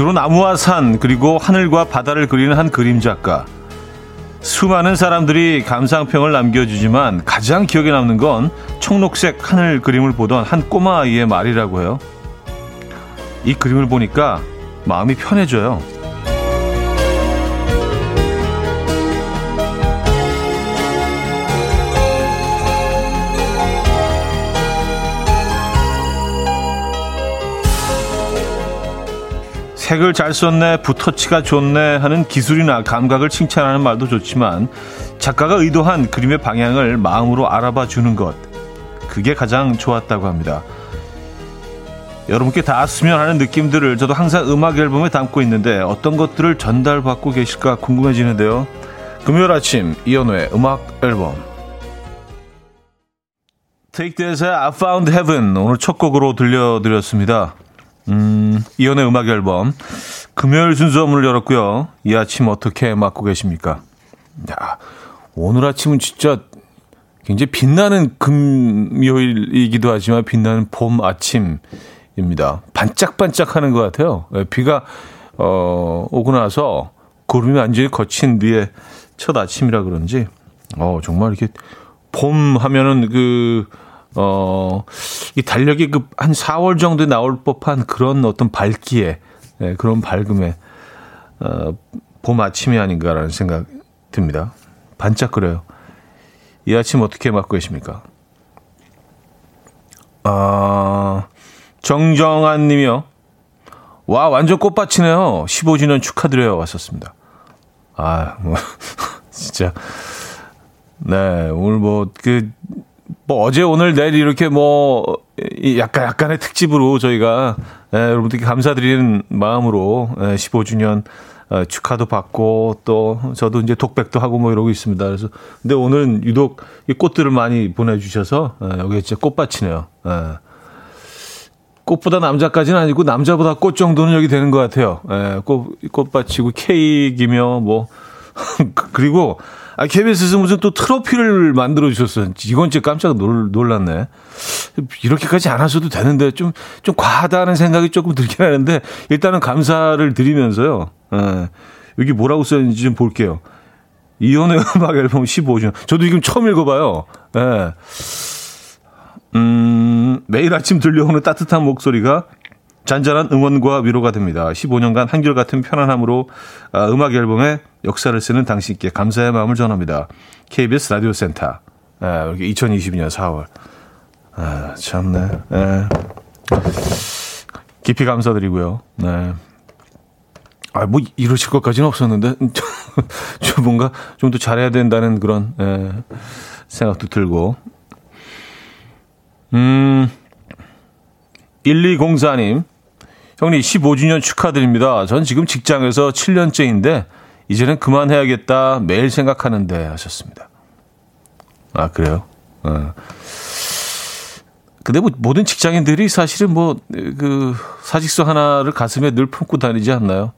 주로 나무와 산 그리고 하늘과 바다를 그리는 한 그림 작가. 수많은 사람들이 감상평을 남겨주지만 가장 기억에 남는 건 청록색 하늘 그림을 보던 한 꼬마아이의 말이라고 해요. 이 그림을 보니까 마음이 편해져요. 색을 잘 썼네, 붓터치가 좋네 하는 기술이나 감각을 칭찬하는 말도 좋지만 작가가 의도한 그림의 방향을 마음으로 알아봐 주는 것, 그게 가장 좋았다고 합니다. 여러분께 닿았으면 하는 느낌들을 저도 항상 음악 앨범에 담고 있는데 어떤 것들을 전달받고 계실까 궁금해지는데요. 금요일 아침 이현우의 음악 앨범 Take This의 I Found Heaven 오늘 첫 곡으로 들려드렸습니다. 이현우의 음악 앨범 금요일 순서 문을 열었고요. 이 아침 어떻게 맞고 계십니까? 야, 오늘 아침은 진짜 굉장히 빛나는 금요일이기도 하지만 빛나는 봄 아침입니다. 반짝반짝하는 것 같아요. 비가 오고 나서 구름이 완전히 걷힌 뒤에 첫 아침이라 그런지 정말 이렇게 봄 하면은 이 달력이 한 4월 정도에 나올 법한 그런 어떤 밝기에, 그런 밝음에, 봄 아침이 아닌가라는 생각 듭니다. 반짝거려요. 이 아침 어떻게 맞고 계십니까? 정정한 님이요. 와, 완전 꽃밭이네요. 15주년 축하드려요. 왔었습니다. 진짜. 네, 오늘 어제 오늘 내일 이렇게 약간의 특집으로 저희가 여러분들께 감사드리는 마음으로 15주년 축하도 받고 또 저도 이제 독백도 하고 이러고 있습니다. 그래서 근데 오늘은 유독 이 꽃들을 많이 보내주셔서 여기 진짜 꽃밭이네요. 꽃보다 남자까지는 아니고 남자보다 꽃 정도는 여기 되는 것 같아요. 꽃밭이고 케이크이며 그리고 KBS에서 무슨 또 트로피를 만들어주셨어요. 이건 진짜 깜짝 놀랐네. 이렇게까지 안 하셔도 되는데 좀 과하다는 생각이 조금 들긴 하는데 일단은 감사를 드리면서요. 여기 뭐라고 써있는지 좀 볼게요. 이현우의 음악 앨범 15주년. 저도 지금 처음 읽어봐요. 예. 매일 아침 들려오는 따뜻한 목소리가 잔잔한 응원과 위로가 됩니다. 15년간 한결같은 편안함으로 음악 앨범의 역사를 쓰는 당신께 감사의 마음을 전합니다. KBS 라디오 센터. 2022년 4월. 참네. 깊이 감사드리고요. 네. 이러실 것까지는 없었는데 좀 뭔가 좀 더 잘해야 된다는 그런 생각도 들고. 1204님. 형님 15주년 축하드립니다. 전 지금 직장에서 7년째인데 이제는 그만해야겠다 매일 생각하는데 하셨습니다. 그래요? 근데 모든 직장인들이 사실은 사직서 하나를 가슴에 늘 품고 다니지 않나요?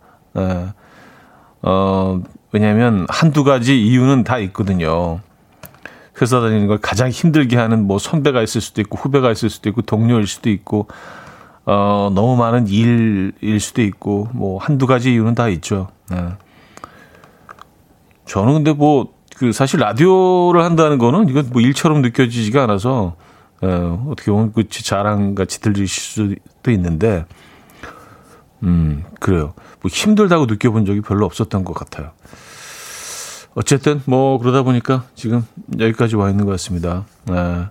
왜냐하면 한두 가지 이유는 다 있거든요. 회사 다니는 걸 가장 힘들게 하는 선배가 있을 수도 있고 후배가 있을 수도 있고 동료일 수도 있고 너무 많은 일일 수도 있고 한두 가지 이유는 다 있죠. 네. 저는 근데 사실 라디오를 한다는 거는 이건 일처럼 느껴지지가 않아서 어떻게 보면 자랑같이 들릴 수도 있는데 그래요. 힘들다고 느껴본 적이 별로 없었던 것 같아요. 어쨌든 그러다 보니까 지금 여기까지 와 있는 것 같습니다. 네.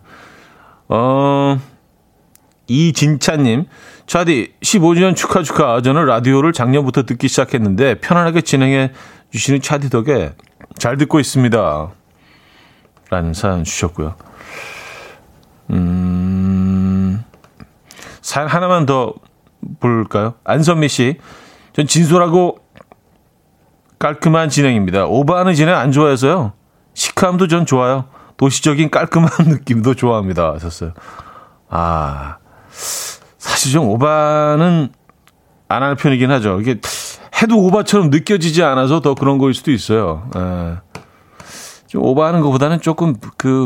이진찬님, 차디 15주년 축하. 저는 라디오를 작년부터 듣기 시작했는데 편안하게 진행해 주시는 차디 덕에 잘 듣고 있습니다. 라는 사연 주셨고요. 사연 하나만 더 볼까요? 안선미 씨, 전 진솔하고 깔끔한 진행입니다. 오버하는 진행 안 좋아해서요. 시크함도 전 좋아요. 도시적인 깔끔한 느낌도 좋아합니다. 하셨어요. 사실 좀 오버는 안 하는 편이긴 하죠. 이게 해도 오버처럼 느껴지지 않아서 더 그런 거일 수도 있어요. 좀 오버하는 것보다는 조금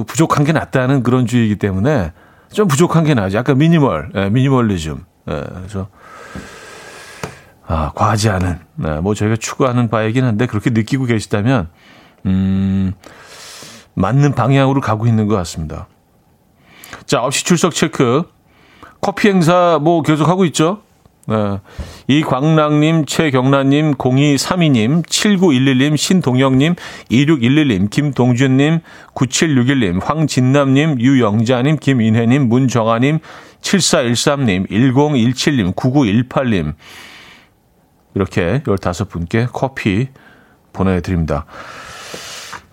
부족한 게 낫다는 그런 주의이기 때문에 좀 부족한 게 나지. 약간 미니멀리즘. 그래서 과하지 않은, 뭐 저희가 추구하는 바이긴 한데 그렇게 느끼고 계시다면 맞는 방향으로 가고 있는 것 같습니다. 자, 9시 출석 체크. 커피 행사 뭐 계속하고 있죠. 네. 이광락님, 최경란님, 0232님, 7911님, 신동영님, 2611님, 김동준님, 9761님, 황진남님, 유영자님, 김인혜님, 문정아님, 7413님, 1017님, 9918님 이렇게 15분께 커피 보내드립니다.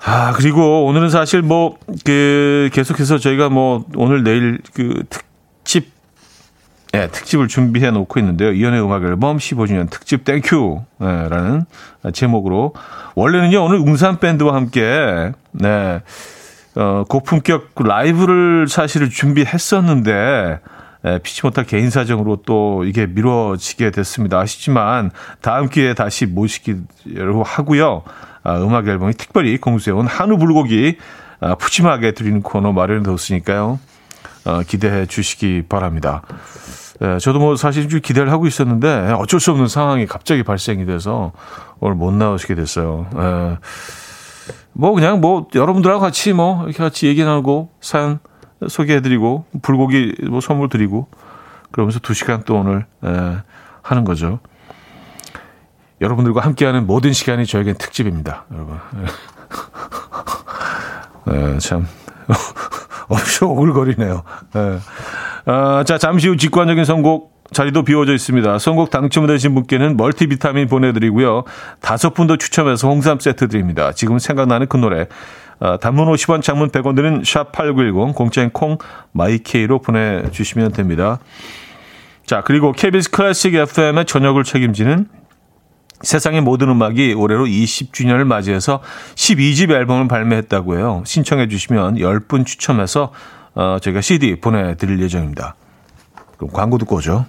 아, 그리고 오늘은 사실 뭐, 계속해서 저희가 뭐, 오늘 내일 특집, 특집을 준비해 놓고 있는데요. 이현우의 음악 앨범 15주년 특집 땡큐, 라는 제목으로. 원래는요, 오늘 웅산밴드와 함께, 고품격 라이브를 사실을 준비했었는데, 피치 못할 개인 사정으로 또 이게 미뤄지게 됐습니다. 아쉽지만 다음 기회에 다시 모시기로 하고요. 음악 앨범이 특별히 공수해온 한우 불고기 푸짐하게 드리는 코너 마련해뒀으니까요. 기대해 주시기 바랍니다. 저도 뭐 사실 좀 기대를 하고 있었는데 어쩔 수 없는 상황이 갑자기 발생이 돼서 오늘 못 나오시게 됐어요. 뭐 그냥 뭐 여러분들하고 같이 뭐 이렇게 같이 얘기 나누고 사연 소개해드리고 불고기 뭐 선물 드리고 그러면서 2시간 또 오늘 하는 거죠. 여러분들과 함께하는 모든 시간이 저에겐 특집입니다, 여러분. 참 엄청 오글거리네요. 자, 잠시 후 직관적인 선곡 자리도 비워져 있습니다. 선곡 당첨되신 분께는 멀티비타민 보내드리고요. 5분 더 추첨해서 홍삼 세트 드립니다. 지금 생각나는 그 노래. 단문 50원, 장문 100원 드는 샵8910, 공짜인 콩, 마이케이로 보내주시면 됩니다. 자, 그리고 KBS 클래식 FM의 저녁을 책임지는 세상의 모든 음악이 올해로 20주년을 맞이해서 12집 앨범을 발매했다고 해요. 신청해 주시면 10분 추첨해서 저희가 CD 보내드릴 예정입니다. 그럼 광고 듣고 오죠.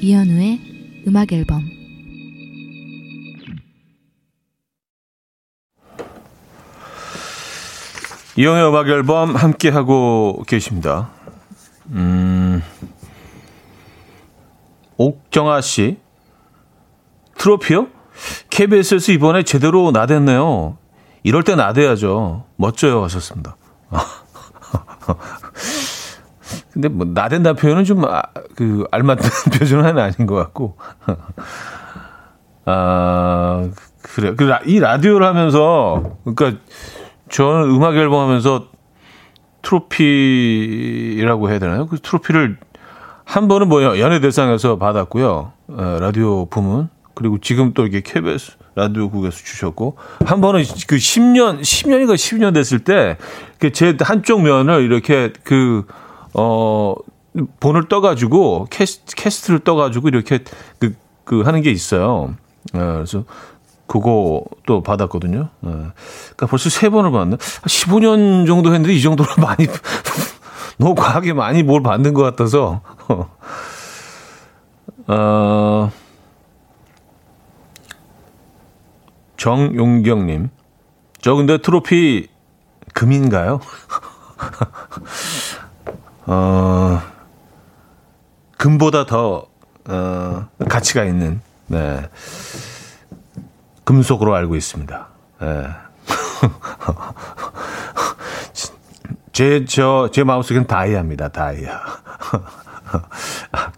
이현우의 음악 앨범. 이현우의 음악 앨범 함께 하고 계십니다. 옥정아 씨, 트로피요? KBS에서 이번에 제대로 나댔네요. 이럴 때 나대야죠. 멋져요. 하셨습니다. 근데 뭐 나댄다는 표현은 좀 알맞는 표현은 아닌 것 같고. 아, 그래. 이 라디오를 하면서, 그러니까 저는 음악 앨범 하면서 트로피라고 해야 되나요? 그 트로피를 한 번은 뭐 연예대상에서 받았고요. 라디오 부문. 그리고 지금 또 이게 KBS 라디오국에서 주셨고, 한 번은 그 10년 됐을 때 제 한쪽 면을 이렇게 본을 떠가지고 캐스트를 떠가지고 이렇게 하는 게 있어요. 그래서 그거 또 받았거든요. 그러니까 벌써 3번을 받았나? 15년 정도 했는데 이 정도로 많이 너무 과하게 많이 뭘 받는 것 같아서. 정용경님, 저 근데 트로피 금인가요? 금보다 더 가치가 있는 금속으로 알고 있습니다. 제 마음속엔 다이아입니다. 다이아.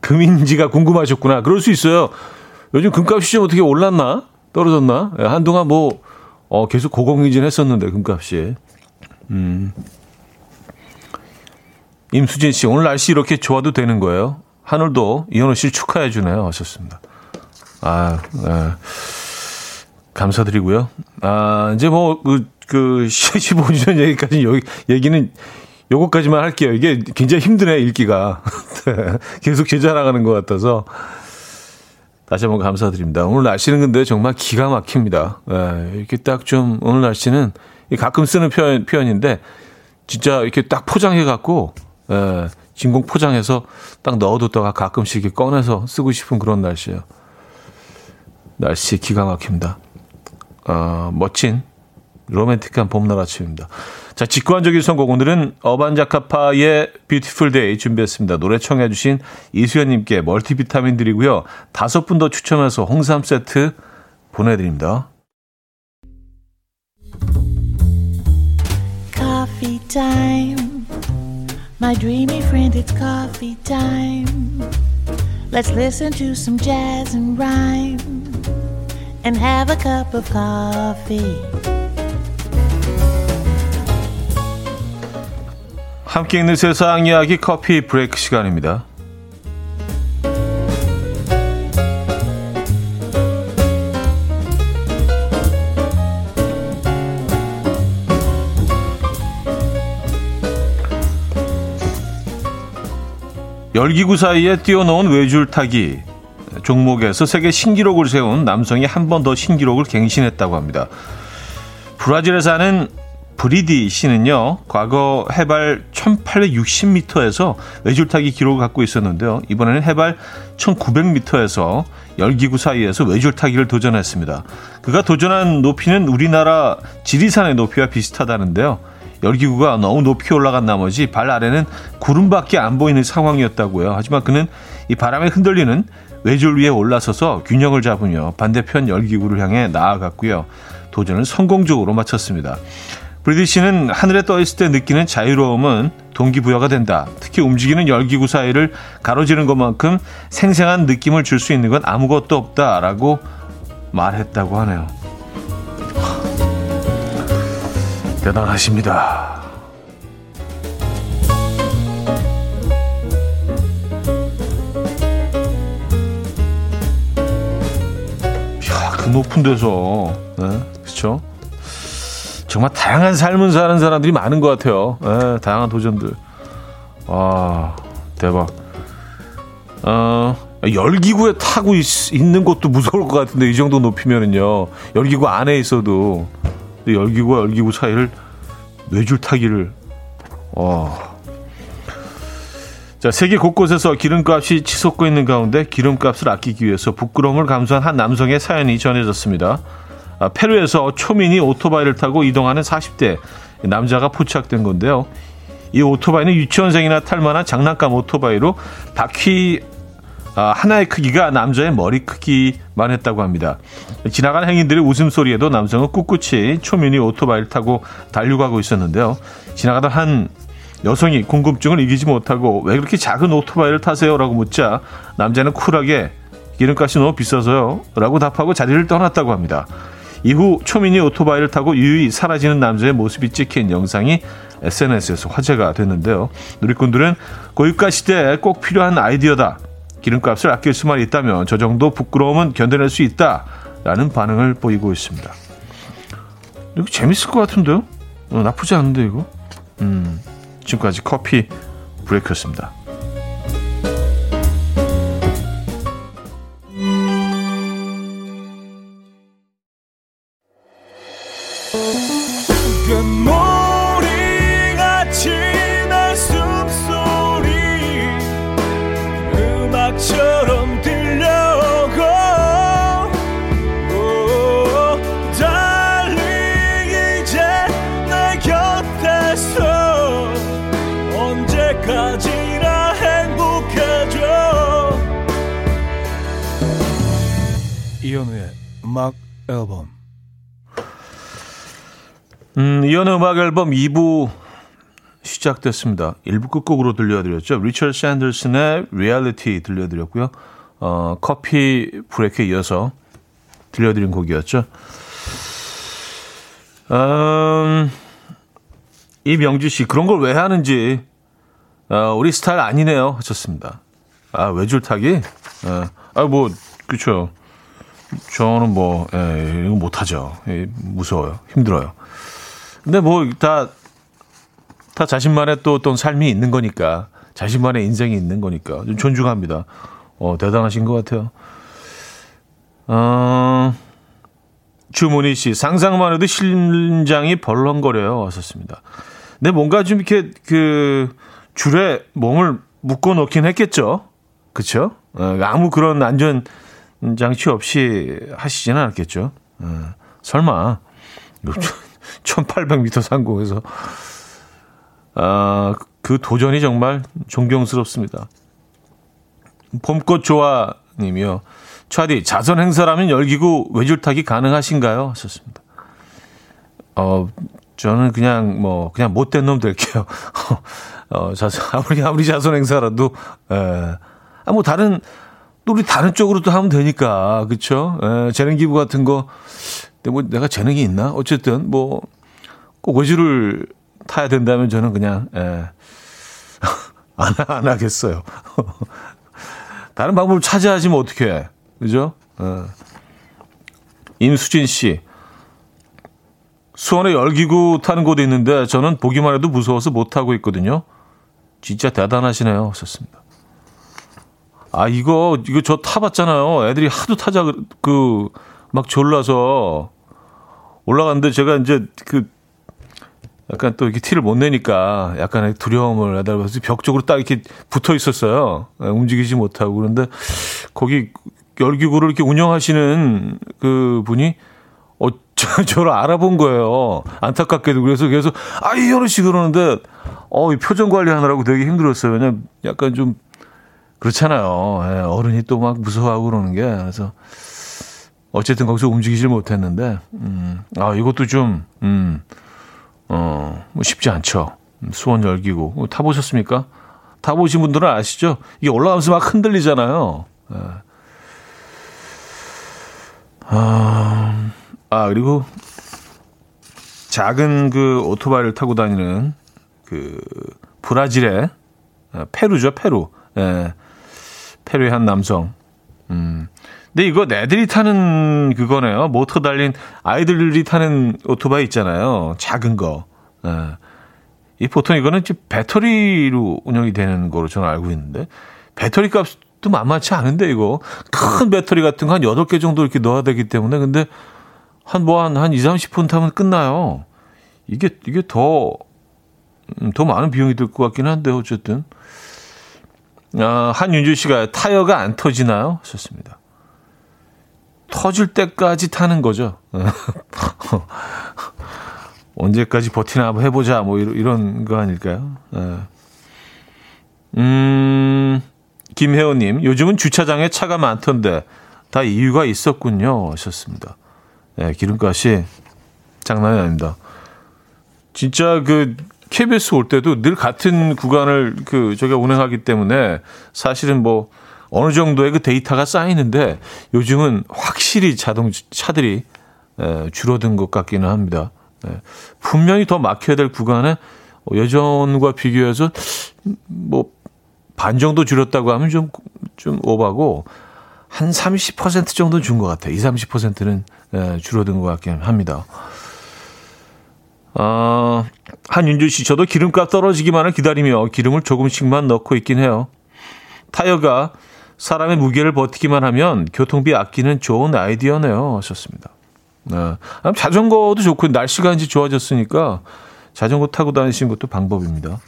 금인지가 궁금하셨구나. 그럴 수 있어요. 요즘 금값이 좀 어떻게 올랐나? 떨어졌나? 한동안 뭐 계속 고공행진했었는데 금값이. 임수진 씨, 오늘 날씨 이렇게 좋아도 되는 거예요? 하늘도 이현우 씨 축하해 주네요. 하셨습니다. 감사드리고요. 이제 뭐 15년 얘기까지 얘기는 요거까지만 할게요. 이게 굉장히 힘드네 읽기가. 계속 제 자랑하는 것 같아서. 다시 한번 감사드립니다. 오늘 날씨는 근데 정말 기가 막힙니다. 예, 이렇게 딱 좀 오늘 날씨는 가끔 쓰는 표현인데 진짜 이렇게 딱 포장해갖고 예, 진공 포장해서 딱 넣어뒀다가 가끔씩 꺼내서 쓰고 싶은 그런 날씨예요. 날씨 기가 막힙니다. 멋진 로맨틱한 봄날 아침입니다. 자, 직관적인 선곡 오늘은 어반자카파의 뷰티풀 데이 준비했습니다. 노래 청해 주신 이수연님께 멀티비타민 드리고요. 5분 더 추첨해서 홍삼 세트 보내드립니다. Coffee time My dreamy friend it's coffee time Let's listen to some jazz and rhyme And have a cup of coffee 함께 있는 세상 이야기 커피 브레이크 시간입니다. 열기구 사이에 뛰어놓은 외줄타기 종목에서 세계 신기록을 세운 남성이 한 번 더 신기록을 갱신했다고 합니다. 브라질에 사는 브리디 씨는요, 과거 해발 1860m에서 외줄타기 기록을 갖고 있었는데요. 이번에는 해발 1900m에서 열기구 사이에서 외줄타기를 도전했습니다. 그가 도전한 높이는 우리나라 지리산의 높이와 비슷하다는데요. 열기구가 너무 높이 올라간 나머지 발 아래는 구름밖에 안 보이는 상황이었다고요. 하지만 그는 이 바람에 흔들리는 외줄 위에 올라서서 균형을 잡으며 반대편 열기구를 향해 나아갔고요. 도전을 성공적으로 마쳤습니다. 브리디 씨는 하늘에 떠있을 때 느끼는 자유로움은 동기부여가 된다. 특히 움직이는 열기구 사이를 가로지르는 것만큼 생생한 느낌을 줄 수 있는 건 아무것도 없다라고 말했다고 하네요. 대단하십니다. 이야, 그 높은 데서, 네, 그렇죠? 정말 다양한 삶을 사는 사람들이 많은 것 같아요. 에, 다양한 도전들. 와, 대박. 열기구에 타고 있는 것도 무서울 것 같은데 이 정도 높이면은요. 열기구 안에 있어도 열기구와 열기구 사이를 뇌줄타기를. 자, 세계 곳곳에서 기름값이 치솟고 있는 가운데 기름값을 아끼기 위해서 부끄러움을 감수한 한 남성의 사연이 전해졌습니다. 페루에서 초미니 오토바이를 타고 이동하는 40대 남자가 포착된 건데요. 이 오토바이는 유치원생이나 탈만한 장난감 오토바이로 바퀴 하나의 크기가 남자의 머리 크기만 했다고 합니다. 지나간 행인들의 웃음소리에도 남성은 꿋꿋이 초미니 오토바이를 타고 달려가고 있었는데요. 지나가던 한 여성이 궁금증을 이기지 못하고 왜 그렇게 작은 오토바이를 타세요? 라고 묻자 남자는 쿨하게 기름값이 너무 비싸서요 라고 답하고 자리를 떠났다고 합니다. 이후 초미니 오토바이를 타고 유유히 사라지는 남자의 모습이 찍힌 영상이 SNS에서 화제가 됐는데요. 누리꾼들은 고유가 시대에 꼭 필요한 아이디어다. 기름값을 아낄 수만 있다면 저 정도 부끄러움은 견뎌낼 수 있다라는 반응을 보이고 있습니다. 이거 재밌을 것 같은데요? 나쁘지 않은데 이거? 지금까지 커피 브레이크였습니다. 이현우의 음악 앨범. 이현우 음악 앨범 2부 시작됐습니다. 1부 끝곡으로 들려드렸죠. 리처드 샌더슨의 리얼리티 들려드렸고요. 커피 브레이크에 이어서 들려드린 곡이었죠. 이명주 씨, 그런 걸 왜 하는지 우리 스타일 아니네요 하셨습니다. 아, 외줄타기? 아, 뭐 그렇죠. 저는 뭐, 이거 못하죠. 무서워요. 힘들어요. 근데 뭐, 다 자신만의 또 어떤 삶이 있는 거니까, 자신만의 인생이 있는 거니까, 존중합니다. 대단하신 것 같아요. 주문희 씨, 상상만 해도 심장이 벌렁거려요. 왔었습니다. 근데 뭔가 좀 이렇게 그 줄에 몸을 묶어 놓긴 했겠죠. 그렇죠? 아무 그런 안전장치 없이 하시지는 않았겠죠. 설마 1800m 상공에서 그 도전이 정말 존경스럽습니다. 봄꽃 조아님이요. 차디, 자선 행사라면 열기구 외줄타기 가능하신가요? 하셨습니다. 저는 그냥 못된 놈 될게요. 아무리 자선 행사라도, 또 우리 다른 쪽으로 또 하면 되니까, 그쵸? 재능 기부 같은 거, 근데 뭐 내가 재능이 있나? 어쨌든, 뭐, 꼭 외줄을 타야 된다면 저는 그냥, 안 하겠어요. 다른 방법을 찾아야지 뭐 어떻게 해. 그죠? 임수진 씨. 수원에 열기구 타는 곳이 있는데 저는 보기만 해도 무서워서 못 타고 있거든요. 진짜 대단하시네요. 썼습니다. 이거 저 타봤잖아요. 애들이 하도 타자 막 졸라서 올라갔는데 제가 이제 약간 또 이렇게 티를 못 내니까 약간의 두려움을 해달라서 벽 쪽으로 딱 이렇게 붙어 있었어요. 움직이지 못하고. 그런데 거기 열기구를 이렇게 운영하시는 그 분이 저를 알아본 거예요. 안타깝게도. 그래서 계속 이현우 씨 그러는데 이 표정 관리하느라고 되게 힘들었어요. 왜냐면 약간 좀 그렇잖아요. 예, 어른이 또 막 무서워하고 그러는 게. 그래서 어쨌든 거기서 움직이질 못했는데 이것도 좀 뭐 쉽지 않죠. 수원 열기구. 타보셨습니까? 타보신 분들은 아시죠? 이게 올라가면서 막 흔들리잖아요. 예. 그리고 작은 그 오토바이를 타고 다니는 그 브라질의 페루죠, 페루. 예. 페루의 한 남성. 근데 이거 애들이 타는 그거네요. 모터 달린 아이들이 타는 오토바이 있잖아요. 작은 거. 예. 이 보통 이거는 배터리로 운영이 되는 거로 저는 알고 있는데 배터리 값도 만만치 않은데 이거 큰 배터리 같은 거 한 8개 정도 이렇게 넣어야 되기 때문에 근데 한 20, 30분 타면 끝나요. 이게 더 많은 비용이 들 것 같긴 한데 어쨌든 한윤주 씨가 타이어가 안 터지나요? 좋습니다. 터질 때까지 타는 거죠. 언제까지 버티나 한번 해보자. 뭐 이런 거 아닐까요? 김혜원님, 요즘은 주차장에 차가 많던데 다 이유가 있었군요. 하셨습니다. 네, 기름값이 장난이 아닙니다. 진짜 KBS 올 때도 늘 같은 구간을 저희가 운행하기 때문에 사실은 뭐 어느 정도의 데이터가 쌓이는데 요즘은 확실히 차들이 줄어든 것 같기는 합니다. 분명히 더 막혀야 될 구간에 예전과 비교해서 뭐 반 정도 줄었다고 하면 좀 오바고 한 30% 정도 준 것 같아요. 20, 30%는 줄어든 것 같긴 합니다. 한윤주 씨, 저도 기름값 떨어지기만을 기다리며 기름을 조금씩만 넣고 있긴 해요. 타이어가 사람의 무게를 버티기만 하면 교통비 아끼는 좋은 아이디어네요. 하셨습니다. 자전거도 좋고 날씨가 이제 좋아졌으니까 자전거 타고 다니시는 것도 방법입니다.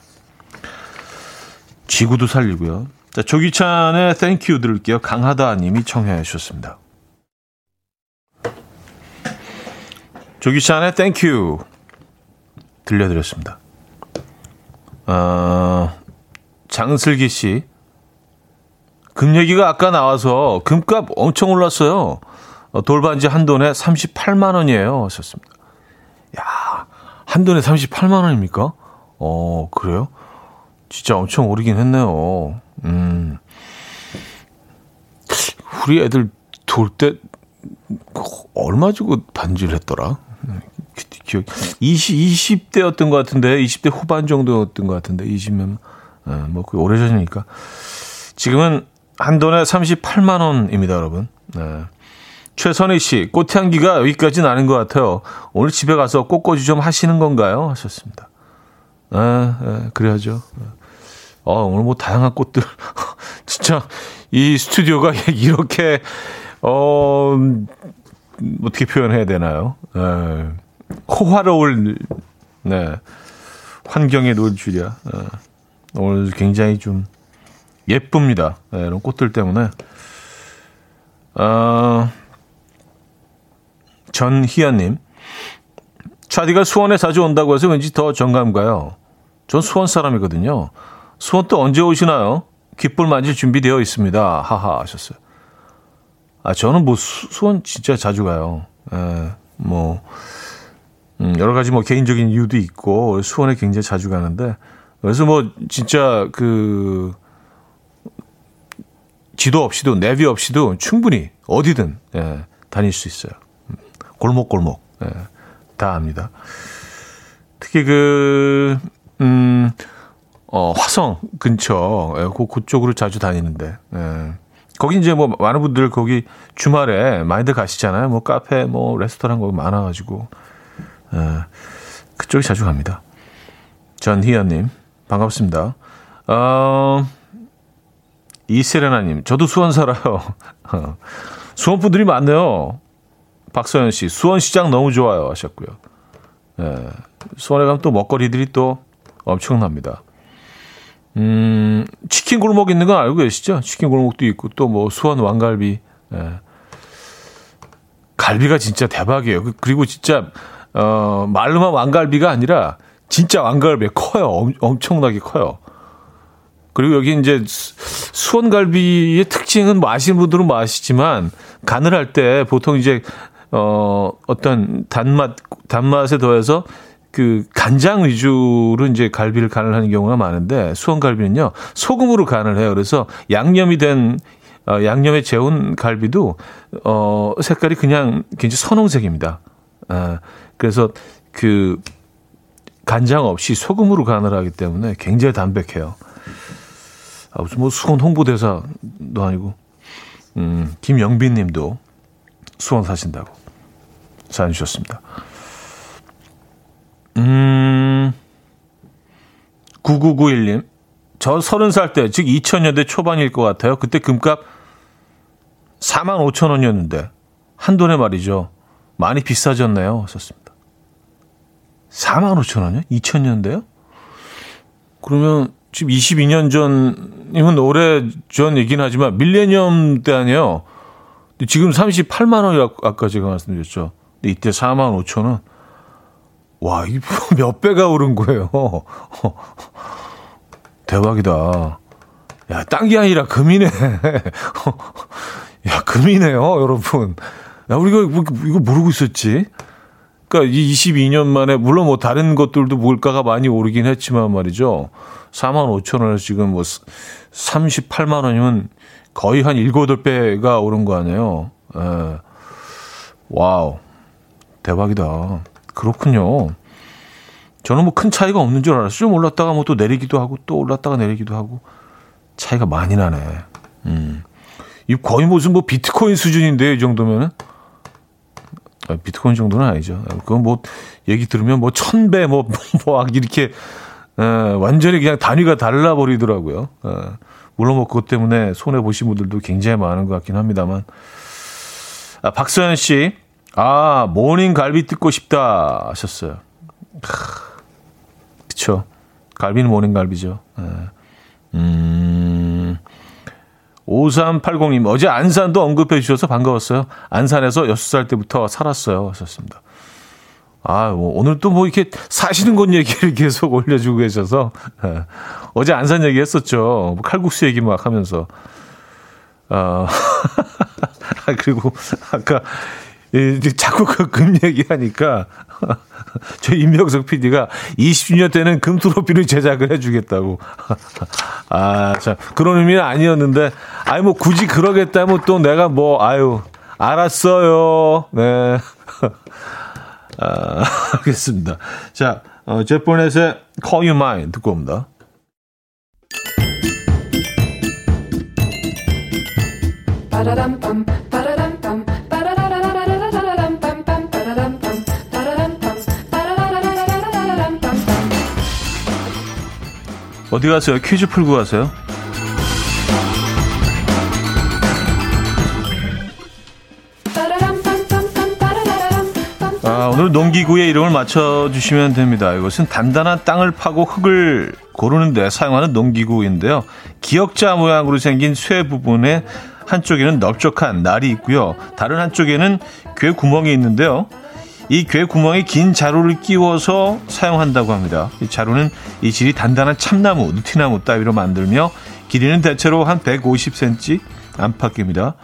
지구도 살리고요. 자, 조기찬의 땡큐 들을게요. 강하다 님이 청해 주셨습니다. 조기찬의 땡큐 들려드렸습니다. 장슬기 씨. 금 얘기가 아까 나와서 금값 엄청 올랐어요. 돌반지 한 돈에 38만 원이에요. 하셨습니다. 야, 한 돈에 38만 원입니까? 그래요? 진짜 엄청 오르긴 했네요. 우리 애들 돌 때 얼마 주고 반지를 했더라? 기억 20대였던 것 같은데 20대 후반 정도였던 것 같은데 20년 뭐 오래전이니까 지금은 한 돈에 38만 원입니다, 여러분. 네. 최선희 씨, 꽃향기가 여기까지 나는 것 같아요. 오늘 집에 가서 꽃꽂이 좀 하시는 건가요? 하셨습니다. 그래야죠. 오늘 다양한 꽃들. 진짜 이 스튜디오가 이렇게 어떻게 표현해야 되나요? 네. 호화로울 네. 환경에 놓을 줄이야. 네. 오늘 굉장히 좀 예쁩니다. 네, 이런 꽃들 때문에. 전희연님, 차디가 수원에 자주 온다고 해서 왠지 더 정감 가요. 전 수원 사람이거든요. 수원 또 언제 오시나요? 귓불 만질 준비되어 있습니다. 하하 하셨어요. 아, 저는 뭐 수원 진짜 자주 가요. 에, 뭐 여러 가지 뭐 개인적인 이유도 있고 수원에 굉장히 자주 가는데, 그래서 뭐 진짜 그 지도 없이도 내비 없이도 충분히 어디든 예, 다닐 수 있어요. 골목골목 예, 다 압니다. 특히 그 화성 근처 예, 그쪽으로 자주 다니는데 예. 거기 이제 뭐 많은 분들 거기 주말에 많이들 가시잖아요. 뭐 카페 뭐 레스토랑 거기 많아가지고 예, 그쪽에 자주 갑니다. 전희연님 반갑습니다. 이세레나님, 저도 수원 살아요. 수원 분들이 많네요. 박서연 씨, 수원시장 너무 좋아요 하셨고요. 예, 수원에 가면 또 먹거리들이 또 엄청납니다. 치킨 골목 있는 건 알고 계시죠? 치킨 골목도 있고 또 뭐 수원 왕갈비, 예. 갈비가 진짜 대박이에요. 그리고 진짜 말로만 왕갈비가 아니라 진짜 왕갈비 커요. 엄청나게 커요. 그리고 여기 이제 수원갈비의 특징은 뭐 아시는 분들은 뭐 아시지만 간을 할 때 보통 이제 어떤 단맛에 더해서 그 간장 위주로 이제 갈비를 간을 하는 경우가 많은데, 수원갈비는요 소금으로 간을 해요. 그래서 양념이 된 양념에 재운 갈비도 색깔이 그냥 굉장히 선홍색입니다. 아, 그래서 그 간장 없이 소금으로 간을 하기 때문에 굉장히 담백해요. 아, 무슨 뭐 수원 홍보대사도 아니고. 김영빈 님도 수원 사신다고 사연 주셨습니다. 9991님, 저 30살 때, 즉 2000년대 초반일 것 같아요. 그때 금값 45,000원이었는데 한돈에 말이죠. 많이 비싸졌네요 썼습니다. 45,000원이요? 2000년대요? 그러면 지금 22년 전이면 오래 전이긴 하지만 밀레니엄 때 아니에요. 근데 지금 38만 원이 아까 제가 말씀드렸죠. 근데 이때 4만 5천 원. 와, 이게 몇 배가 오른 거예요. 대박이다. 야, 딴 게 아니라 금이네. 야, 금이네요, 여러분. 야, 우리가 이거 모르고 있었지. 그러니까 이 22년 만에 물론 뭐 다른 것들도 물가가 많이 오르긴 했지만 말이죠. 4만 5천 원에서 지금 뭐 38만 원이면 거의 한 7~8배가 오른 거 아니에요. 에. 와우, 대박이다. 그렇군요. 저는 뭐 큰 차이가 없는 줄 알았어요. 좀 올랐다가 뭐 또 내리기도 하고 또 올랐다가 내리기도 하고 차이가 많이 나네. 이 거의 무슨 뭐 비트코인 수준인데요, 이 정도면은. 비트코인 정도는 아니죠. 그건 뭐 얘기 들으면 뭐 1000배 뭐 이렇게 완전히 그냥 단위가 달라 버리더라고요. 물론 뭐 그것 때문에 손해 보신 분들도 굉장히 많은 것 같긴 합니다만. 아, 박서연 씨, 아 모닝 갈비 뜯고 싶다 하셨어요. 그렇죠. 갈비는 모닝 갈비죠. 5380님, 어제 안산도 언급해 주셔서 반가웠어요. 안산에서 6살 때부터 살았어요 하셨습니다. 아, 뭐 오늘 또 뭐 이렇게 사시는 곳 얘기를 계속 올려주고 계셔서. 어제 안산 얘기 했었죠. 뭐 칼국수 얘기 막 하면서. 그리고 아까 자꾸 그 금 얘기하니까 저희 임명석 PD가 20년 때는 금 트로피를 제작을 해주겠다고. 아, 참. 그런 의미는 아니었는데, 아니, 뭐 굳이 그러겠다면 또 내가 뭐, 아유, 알았어요. 네. 아, 알겠습니다. 자, 제보넷의 Call You Mine 듣고 옵니다. 어디 가세요? 퀴즈 풀고 가세요? 오늘 농기구의 이름을 맞춰주시면 됩니다. 이것은 단단한 땅을 파고 흙을 고르는데 사용하는 농기구인데요. 기역자 모양으로 생긴 쇠 부분에 한쪽에는 넓적한 날이 있고요. 다른 한쪽에는 궤 구멍이 있는데요. 이 궤 구멍에 긴 자루를 끼워서 사용한다고 합니다. 이 자루는 이 질이 단단한 참나무, 느티나무 따위로 만들며 길이는 대체로 한 150cm 안팎입니다.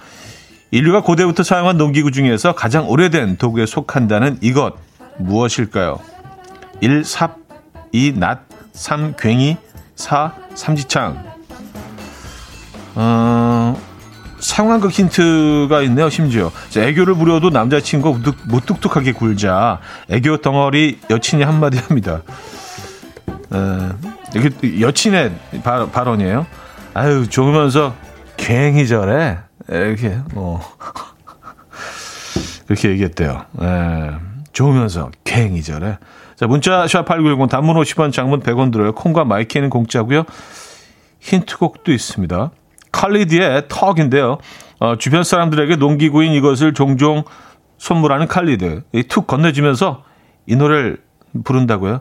인류가 고대부터 사용한 농기구 중에서 가장 오래된 도구에 속한다는 이것 무엇일까요? 1. 삽 2. 낫 3. 괭이 4. 삼지창 사용한 것 힌트가 있네요. 심지어 애교를 부려도 남자친구 무뚝뚝하게 굴자 애교 덩어리 여친이 한마디 합니다. 여친의 발언이에요. 아유 좋으면서 괭이 저래 이렇게 뭐 이렇게 얘기했대요. 예, 좋으면서 괭이 저래. 자 문자 샵 8910 단문 50원 장문 100원 들어요. 콩과 마이키는 공짜고요. 힌트곡도 있습니다. 칼리드의 턱인데요. 주변 사람들에게 농기구인 이것을 종종 선물하는 칼리드. 툭 건네주면서 이 노래를 부른다고요.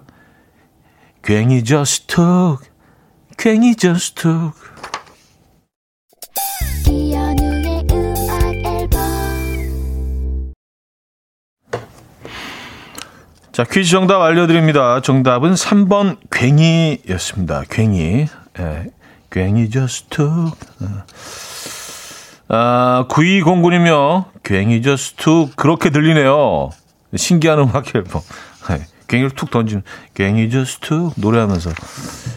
괭이 just 툭 괭이 just 툭 자, 퀴즈 정답 알려드립니다. 정답은 3번 괭이였습니다. 괭이. 예, 괭이 just took. 9209님이요. 괭이 just took. 그렇게 들리네요. 신기한 음악 앨범. 예, 괭이를 툭 던지는. 괭이 just took. 노래하면서.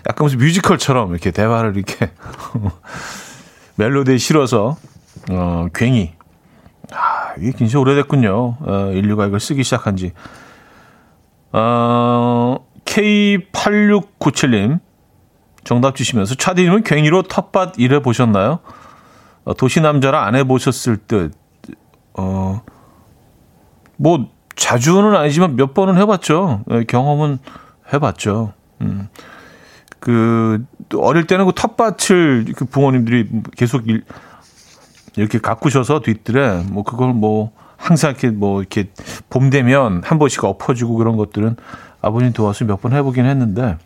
약간 무슨 뮤지컬처럼 이렇게 대화를 이렇게 멜로디에 실어서 괭이. 이게 굉장히 오래됐군요. 인류가 이걸 쓰기 시작한 지. K8697님 정답 주시면서 차디님은 괭이로 텃밭 일해보셨나요? 도시남자라 안 해보셨을 듯. 뭐 자주는 아니지만 몇 번은 해봤죠. 경험은 해봤죠. 그 어릴 때는 그 텃밭을 그 부모님들이 계속 이렇게 가꾸셔서 뒷뜰에 뭐 그걸 뭐 항상 이렇게 뭐 이렇게 봄 되면 한 번씩 엎어주고 그런 것들은 아버님 도와서 몇 번 해보긴 했는데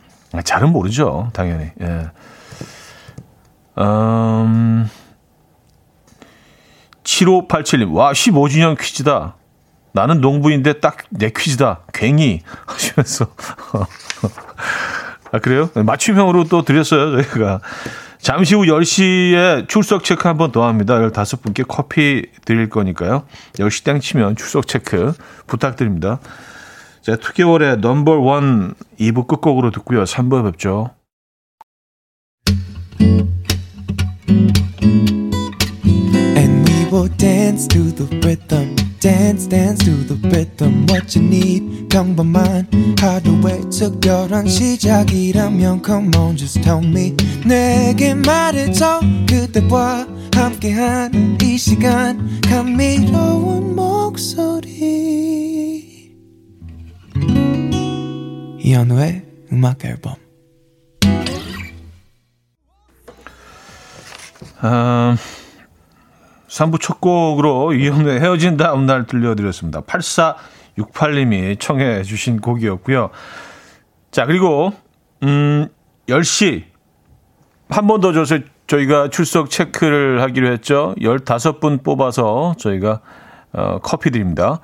잘은 모르죠 당연히. 예. 7587님 와 15주년 퀴즈다. 나는 농부인데 딱 내 퀴즈다. 괭이 하시면서 아 그래요? 맞춤형으로 또 드렸어요 저희가. 잠시 후 10시에 출석 체크 한 번 더 합니다. 15분께 커피 드릴 거니까요. 10시 땡 치면 출석 체크 부탁드립니다. 자, 2개월의 넘버원 2부 끝곡으로 듣고요. 3부에 뵙죠. And we will dance to the rhythm. Dance, dance to the rhythm. What you need, 평범한 하루의 특별한 시작이라면 Come on, just tell me 내게 말해줘 그대와 함께한 이 시간 감미로운 목소리 이현우의 음악 앨범 아 3부 첫 곡으로 이현우의 헤어진 다음 날 들려드렸습니다. 8468님이 청해 주신 곡이었고요. 자 그리고 10시 한 번 더 줘서 저희가 출석 체크를 하기로 했죠. 15분 뽑아서 저희가 커피 드립니다.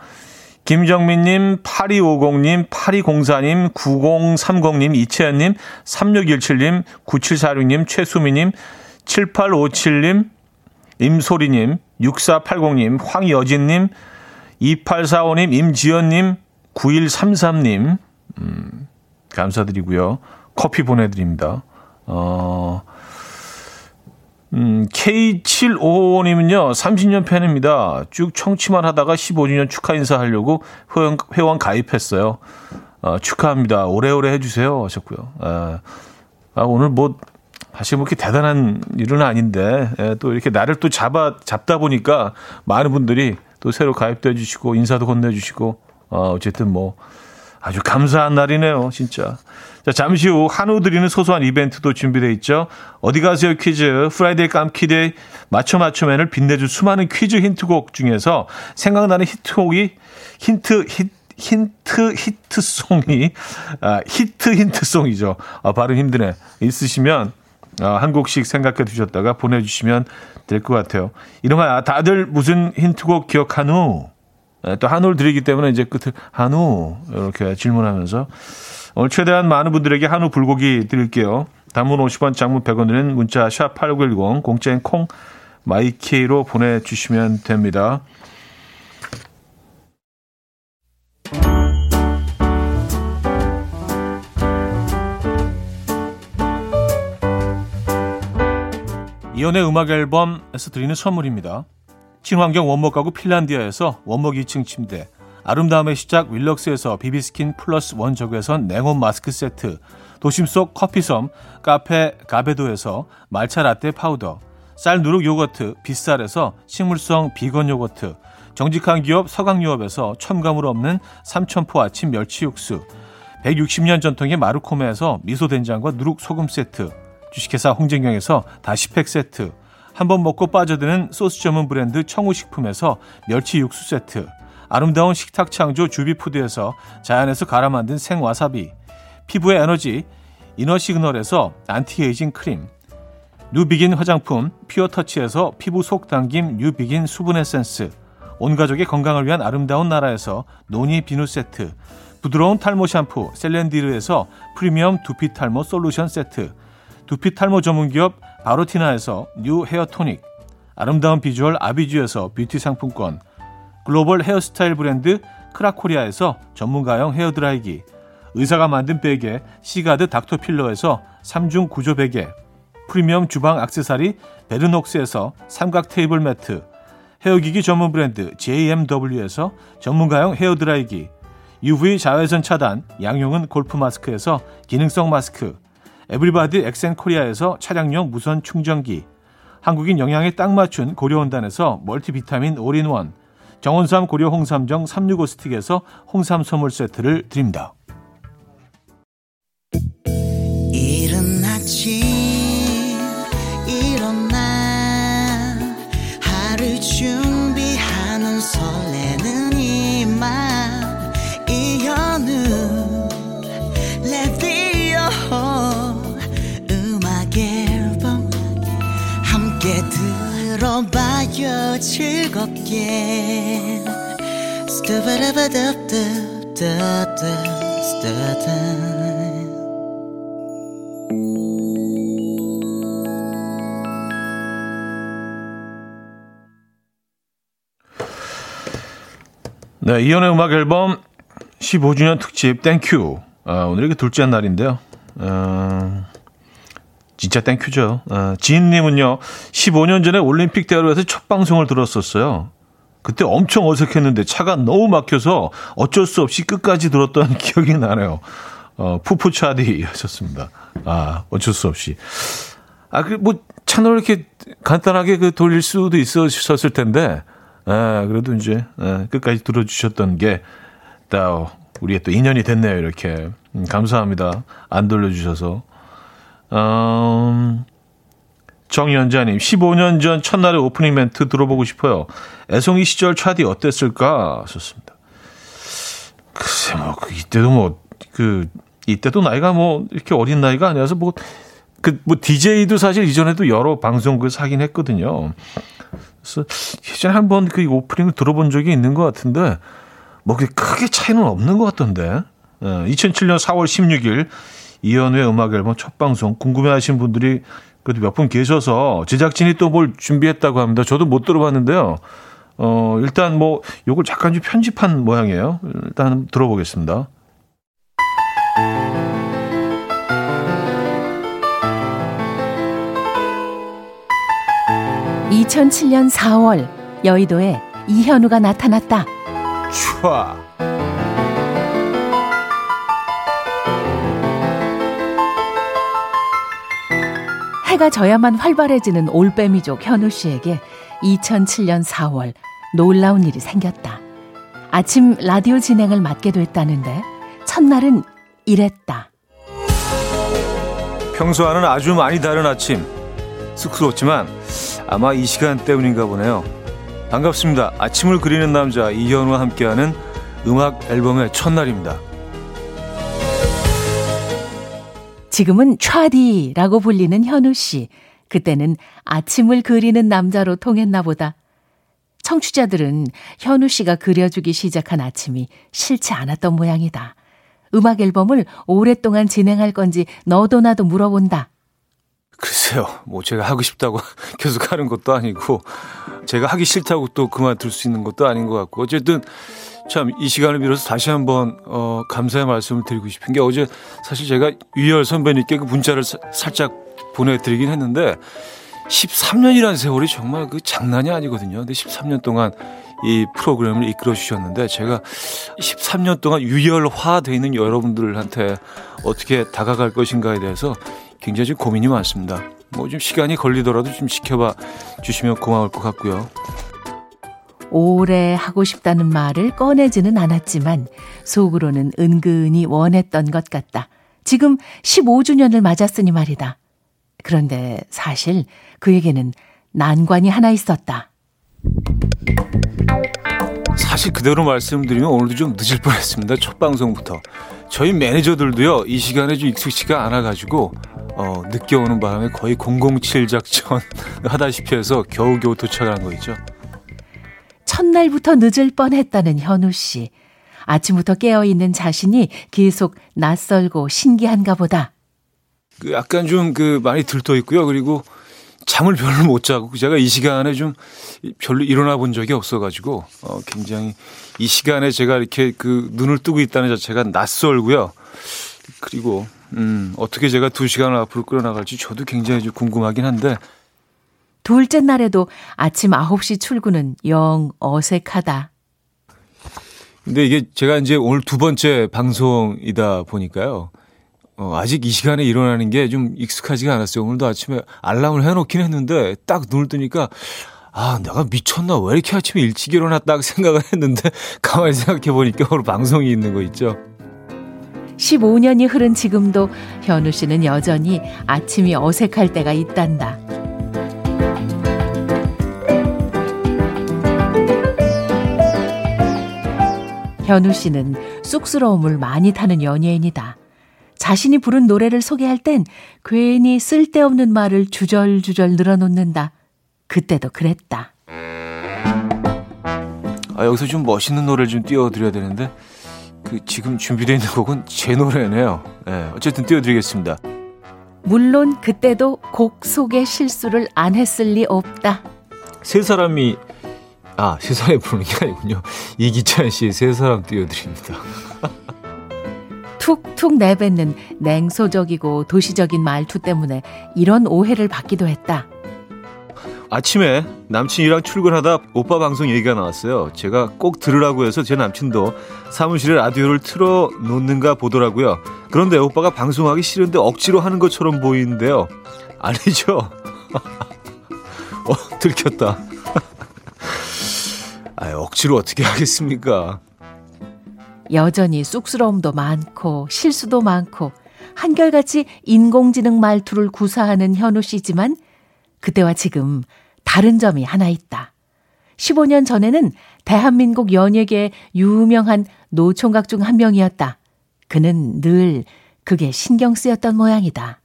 김정민님, 8250님, 8204님, 9030님, 이채연님, 3617님, 9746님, 최수미님, 7857님, 임소리님, 6480님, 황여진님, 2845님, 임지연님, 9133님 감사드리고요. 커피 보내드립니다. K7555님은요. 30년 팬입니다. 쭉 청취만 하다가 15주년 축하 인사하려고 회원 가입했어요. 축하합니다. 오래오래 해주세요 하셨고요. 오늘 뭐 사실 뭐 이렇게 대단한 일은 아닌데 또 이렇게 나를 또 잡다 보니까 많은 분들이 또 새로 가입도 해주시고 인사도 건네주시고 어쨌든 뭐 아주 감사한 날이네요, 진짜. 자, 잠시 후 한우 드리는 소소한 이벤트도 준비되어 있죠. 어디 가세요 퀴즈, 프라이데이 깜키데이, 맞춰맞춰맨을 빛내줄 수많은 퀴즈 힌트곡 중에서 생각나는 히트곡이 히트송이죠. 아, 발음 힘드네. 있으시면 한 곡씩 생각해 두셨다가 보내주시면 될 것 같아요. 이놈아, 다들 무슨 힌트곡 기억하노? 또 한우를 드리기 때문에 이제 끝을 한우 이렇게 질문하면서 오늘 최대한 많은 분들에게 한우 불고기 드릴게요. 단문 50원, 장문 100원 드리는 문자 샵 8910, 공짜인 콩 마이키로 보내주시면 됩니다. 이연의 음악 앨범에서 드리는 선물입니다. 친환경 원목 가구 핀란디아에서 원목 2층 침대, 아름다움의 시작 윌럭스에서 비비스킨 플러스 원 적외선 냉온 마스크 세트, 도심 속 커피섬 카페 가베도에서 말차 라떼 파우더, 쌀 누룩 요거트 빗살에서 식물성 비건 요거트, 정직한 기업 서강유업에서 첨가물 없는 삼천포 아침 멸치 육수, 160년 전통의 마루코메에서 미소된장과 누룩 소금 세트, 주식회사 홍진경에서 다시팩 세트, 한번 먹고 빠져드는 소스 전문 브랜드 청우식품에서 멸치 육수 세트, 아름다운 식탁 창조 주비푸드에서 자연에서 갈아 만든 생와사비, 피부의 에너지 이너시그널에서 안티에이징 크림, 뉴비긴 화장품 피어터치에서 피부 속 당김 뉴비긴 수분 에센스, 온가족의 건강을 위한 아름다운 나라에서 노니 비누 세트, 부드러운 탈모 샴푸 셀렌디르에서 프리미엄 두피 탈모 솔루션 세트, 두피 탈모 전문기업 바로티나에서 뉴 헤어토닉, 아름다운 비주얼 아비주에서 뷰티 상품권, 글로벌 헤어스타일 브랜드 크라코리아에서 전문가용 헤어드라이기, 의사가 만든 베개 시가드 닥터필러에서 3중 구조 베개, 프리미엄 주방 액세서리 베르녹스에서 삼각 테이블 매트, 헤어기기 전문 브랜드 JMW에서 전문가용 헤어드라이기, UV 자외선 차단 양용은 골프 마스크에서 기능성 마스크, 에브리바디 엑센코리아에서 차량용 무선 충전기, 한국인 영양에 딱 맞춘 고려온단에서 멀티비타민 올인원, 정원삼 고려 홍삼정 365스틱에서 홍삼 선물 세트를 드립니다. 이른 아침 일어나 하루 준비하는 설레는 이맘 이현우 레디오 들어봐요 즐겁게 네, 이현의 음악 앨범 15주년 특집 땡큐. 오늘 이게 둘째 날인데요. 진짜 땡큐죠. 지인님은요, 15년 전에 올림픽 대로에서 첫 방송을 들었었어요. 그때 엄청 어색했는데 차가 너무 막혀서 어쩔 수 없이 끝까지 들었던 기억이 나네요. 푸푸차디 하셨습니다. 아, 어쩔 수 없이. 아, 그 뭐 채널 이렇게 간단하게 그 돌릴 수도 있었을 텐데, 아, 그래도 이제 끝까지 들어주셨던 게 또 우리의 또 인연이 됐네요. 이렇게 감사합니다. 안 돌려주셔서. 정연자님, 15년 전 첫날의 오프닝 멘트 들어보고 싶어요. 애송이 시절 차디 어땠을까? 썼습니다. 글쎄, 이때도 나이가 이렇게 어린 나이가 아니라서 DJ도 사실 이전에도 여러 방송국에서 하긴 했거든요. 그래서 예전에 한번 그 오프닝을 들어본 적이 있는 것 같은데, 크게 차이는 없는 것 같던데. 2007년 4월 16일, 이현우의 음악 앨범 첫 방송 궁금해하신 분들이 그래도 몇 분 계셔서 제작진이 또 뭘 준비했다고 합니다. 저도 못 들어봤는데요. 일단 요걸 잠깐 좀 편집한 모양이에요. 일단 들어보겠습니다. (2007년 4월) 여의도에 이현우가 나타났다. 촤. 해가 져야만 활발해지는 올빼미족 현우 씨에게 2007년 4월 놀라운 일이 생겼다. 아침 라디오 진행을 맡게 됐다는데 첫 첫날은 이랬다. 평소와는 아주 많이 다른 아침. 쑥스럽지만 아마 이 시간 때문인가 보네요. 반갑습니다. 아침을 그리는 남자 이현우와 함께하는 음악 앨범의 첫날입니다. 지금은 차디라고 불리는 현우 씨. 그때는 아침을 그리는 남자로 통했나 보다. 청취자들은 현우 씨가 그려주기 시작한 아침이 싫지 않았던 모양이다. 음악 앨범을 오랫동안 진행할 건지 너도 나도 물어본다. 글쎄요. 뭐 제가 하고 싶다고 계속 하는 것도 아니고 제가 하기 싫다고 또 그만둘 수 있는 것도 아닌 것 같고, 어쨌든 참 이 시간을 빌어서 다시 한번 감사의 말씀을 드리고 싶은 게, 어제 사실 제가 유열 선배님께 그 문자를 살짝 보내드리긴 했는데 13년이라는 세월이 정말 그 장난이 아니거든요. 근데 13년 동안 이 프로그램을 이끌어 주셨는데 제가 13년 동안 유열화되어 있는 여러분들한테 어떻게 다가갈 것인가에 대해서 굉장히 좀 고민이 많습니다. 뭐 좀 시간이 걸리더라도 좀 지켜봐 주시면 고마울 것 같고요. 오래 하고 싶다는 말을 꺼내지는 않았지만 속으로는 은근히 원했던 것 같다. 지금 15주년을 맞았으니 말이다. 그런데 사실 그에게는 난관이 하나 있었다. 사실 그대로 말씀드리면 오늘도 좀 늦을 뻔했습니다. 첫 방송부터. 저희 매니저들도요. 이 시간에 좀 익숙치가 않아가지고 늦게 오는 바람에 거의 007 작전 하다시피 해서 겨우겨우 도착한 거 있죠. 첫날부터 늦을 뻔했다는 현우 씨. 아침부터 깨어있는 자신이 계속 낯설고 신기한가 보다. 그 약간 좀 그 많이 들떠 있고요. 그리고 잠을 별로 못 자고 제가 이 시간에 좀 별로 일어나 본 적이 없어가지고 굉장히 이 시간에 제가 이렇게 그 눈을 뜨고 있다는 자체가 낯설고요. 그리고 어떻게 제가 2시간을 앞으로 끌어나갈지 저도 굉장히 좀 궁금하긴 한데. 둘째 날에도 아침 9시 출근은 영 어색하다. 근데 이게 제가 이제 오늘 두 번째 방송이다 보니까요. 아직 이 시간에 일어나는 게 좀 익숙하지가 않았어요. 오늘도 아침에 알람을 해놓긴 했는데 딱 눈을 뜨니까 아, 내가 미쳤나? 왜 이렇게 아침에 일찍 일어났다고 생각을 했는데 가만히 생각해보니까 오늘 방송이 있는 거 있죠. 15년이 흐른 지금도 현우 씨는 여전히 아침이 어색할 때가 있단다. 현우 씨는 쑥스러움을 많이 타는 연예인이다. 자신이 부른 노래를 소개할 땐 괜히 쓸데없는 말을 주절주절 늘어놓는다. 그때도 그랬다. 아, 여기서 좀 멋있는 노래를 좀 띄워드려야 되는데 그 지금 준비되어 있는 곡은 제 노래네요. 네, 어쨌든 띄워드리겠습니다. 물론 그때도 곡 속에 실수를 안 했을 리 없다. 세 사람이 세 사람이 부르는 게 아니군요. 이기찬 씨의 세 사람 띄워드립니다. 툭툭 내뱉는 냉소적이고 도시적인 말투 때문에 이런 오해를 받기도 했다. 아침에 남친이랑 출근하다 오빠 방송 얘기가 나왔어요. 제가 꼭 들으라고 해서 제 남친도 사무실에 라디오를 틀어놓는가 보더라고요. 그런데 오빠가 방송하기 싫은데 억지로 하는 것처럼 보이는데요. 아니죠. 들켰다. 억지로 어떻게 하겠습니까? 여전히 쑥스러움도 많고 실수도 많고 한결같이 인공지능 말투를 구사하는 현우 씨지만 그때와 지금 다른 점이 하나 있다. 15년 전에는 대한민국 연예계의 유명한 노총각 중 한 명이었다. 그는 늘 그게 신경 쓰였던 모양이다.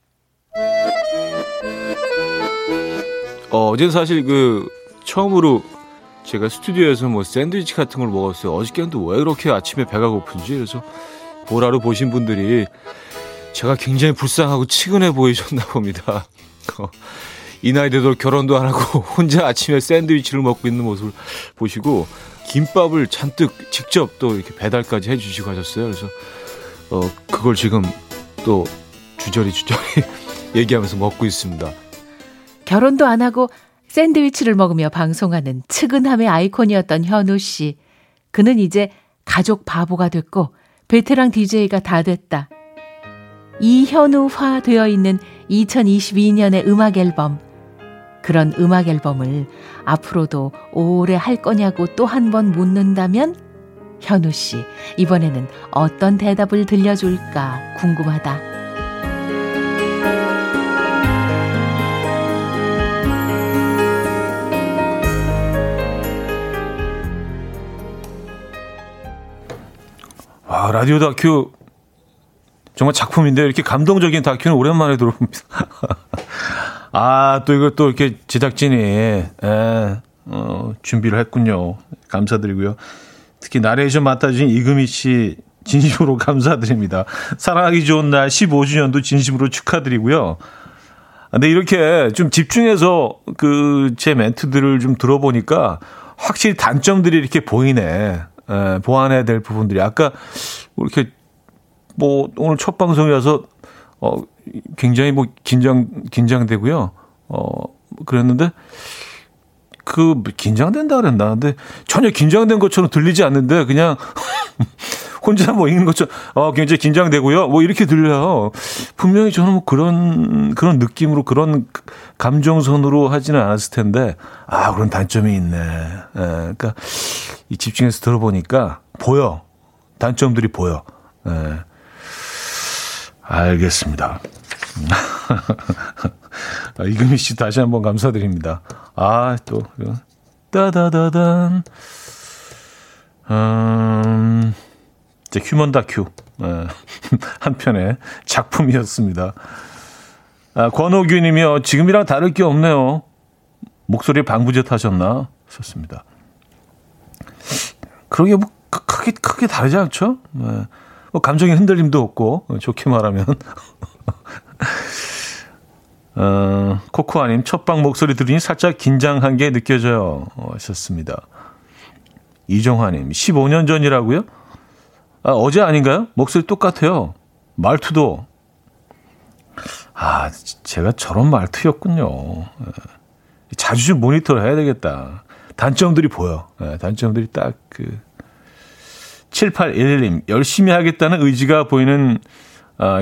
어제는 사실 그 처음으로 제가 스튜디오에서 뭐 샌드위치 같은 걸 먹었어요. 어저께는 또 왜 그렇게 아침에 배가 고픈지. 그래서 보라로 보신 분들이 제가 굉장히 불쌍하고 치근해 보이셨나 봅니다. 이 나이 되도록 결혼도 안 하고 혼자 아침에 샌드위치를 먹고 있는 모습을 보시고 김밥을 잔뜩 직접 또 이렇게 배달까지 해주시고 하셨어요. 그래서 그걸 지금 또 주저리 얘기하면서 먹고 있습니다. 결혼도 안 하고 샌드위치를 먹으며 방송하는 측은함의 아이콘이었던 현우 씨. 그는 이제 가족 바보가 됐고 베테랑 DJ가 다 됐다. 이현우화 되어 있는 2022년의 음악 앨범. 그런 음악 앨범을 앞으로도 오래 할 거냐고 또 한 번 묻는다면 현우 씨, 이번에는 어떤 대답을 들려줄까 궁금하다. 와, 라디오 다큐 정말 작품인데 이렇게 감동적인 다큐는 오랜만에 들어봅니다. 아, 또 이거 또 이렇게 제작진이 준비를 했군요. 감사드리고요. 특히 나레이션 맡아주신 이금희 씨 진심으로 감사드립니다. 사랑하기 좋은 날 15주년도 진심으로 축하드리고요. 근데 이렇게 좀 집중해서 그 제 멘트들을 좀 들어보니까 확실히 단점들이 이렇게 보이네. 예, 보완해야 될 부분들이 아까 이렇게 뭐 오늘 첫 방송이라서 굉장히 뭐 긴장되고요. 그랬는데 그 긴장된다 그랬나? 근데 전혀 긴장된 것처럼 들리지 않는데 그냥 혼자 뭐 읽는 것처럼 굉장히 긴장되고요. 뭐 이렇게 들려요. 분명히 저는 뭐 그런 느낌으로 그런 감정선으로 하지는 않았을 텐데 아 그런 단점이 있네. 예, 그러니까. 이 집중해서 들어보니까 보여. 단점들이 보여. 예. 알겠습니다. 이금희 씨 다시 한번 감사드립니다. 아, 또. 따다다단. 이제 휴먼 다큐. 예. 한 편의 작품이었습니다. 아, 권호규 님이요. 지금이랑 다를 게 없네요. 목소리에 방부제 하셨나? 썼습니다. 그러게 뭐 크게 다르지 않죠? 네. 뭐 감정의 흔들림도 없고 좋게 말하면 코코아님 첫방 목소리 들으니 살짝 긴장한 게 느껴져요 하셨습니다. 이정화님 15년 전이라고요? 아, 어제 아닌가요? 목소리 똑같아요. 말투도 아 제가 저런 말투였군요. 네. 자주 좀 모니터를 해야 되겠다. 단점들이 보여. 네, 단점들이 딱 그 7811님 열심히 하겠다는 의지가 보이는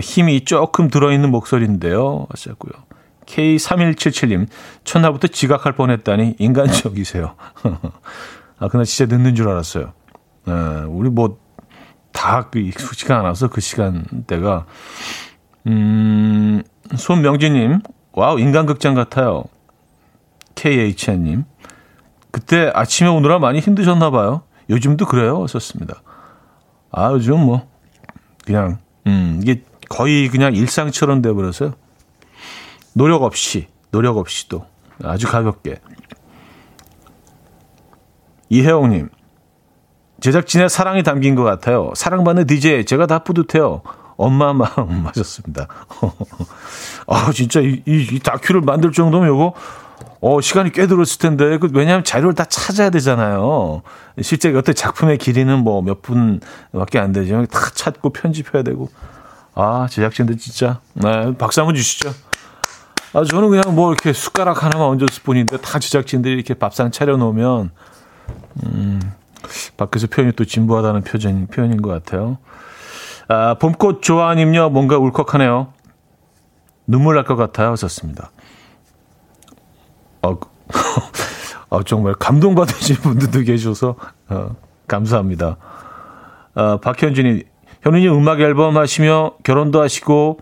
힘이 조금 들어있는 목소리인데요. 하셨고요. K3177님 첫날부터 지각할 뻔했다니 인간적이세요. 아 그날 진짜 늦는 줄 알았어요. 아, 우리 뭐 다 그 익숙지가 않아서 그 시간대가 손명진님 와우 인간극장 같아요. KHN님 그때 아침에 오느라 많이 힘드셨나 봐요. 요즘도 그래요. 썼습니다. 아, 요즘 뭐 그냥 이게 거의 그냥 일상처럼 돼 버려서요. 노력 없이도 아주 가볍게. 이혜영 님. 제작진의 사랑이 담긴 것 같아요. 사랑받는 DJ 제가 다 뿌듯해요. 엄마 마음 맞았습니다. 아, 진짜 이 다큐를 만들 정도면 요거 시간이 꽤 들었을 텐데, 왜냐하면 자료를 다 찾아야 되잖아요. 실제 어떤 작품의 길이는 뭐 몇 분밖에 안 되지만 다 찾고 편집해야 되고. 아, 제작진들 진짜. 네, 박수 한번 주시죠. 아, 저는 그냥 뭐 이렇게 숟가락 하나만 얹었을 뿐인데 다 제작진들이 이렇게 밥상 차려놓으면, 밖에서 표현이 또 진부하다는 표현인 것 같아요. 아, 봄꽃 좋아하님요, 뭔가 울컥하네요. 눈물 날 것 같아요. 썼습니다. 정말 감동받으신 분들도 계셔서 감사합니다. 박현진이 현우님 음악 앨범 하시며 결혼도 하시고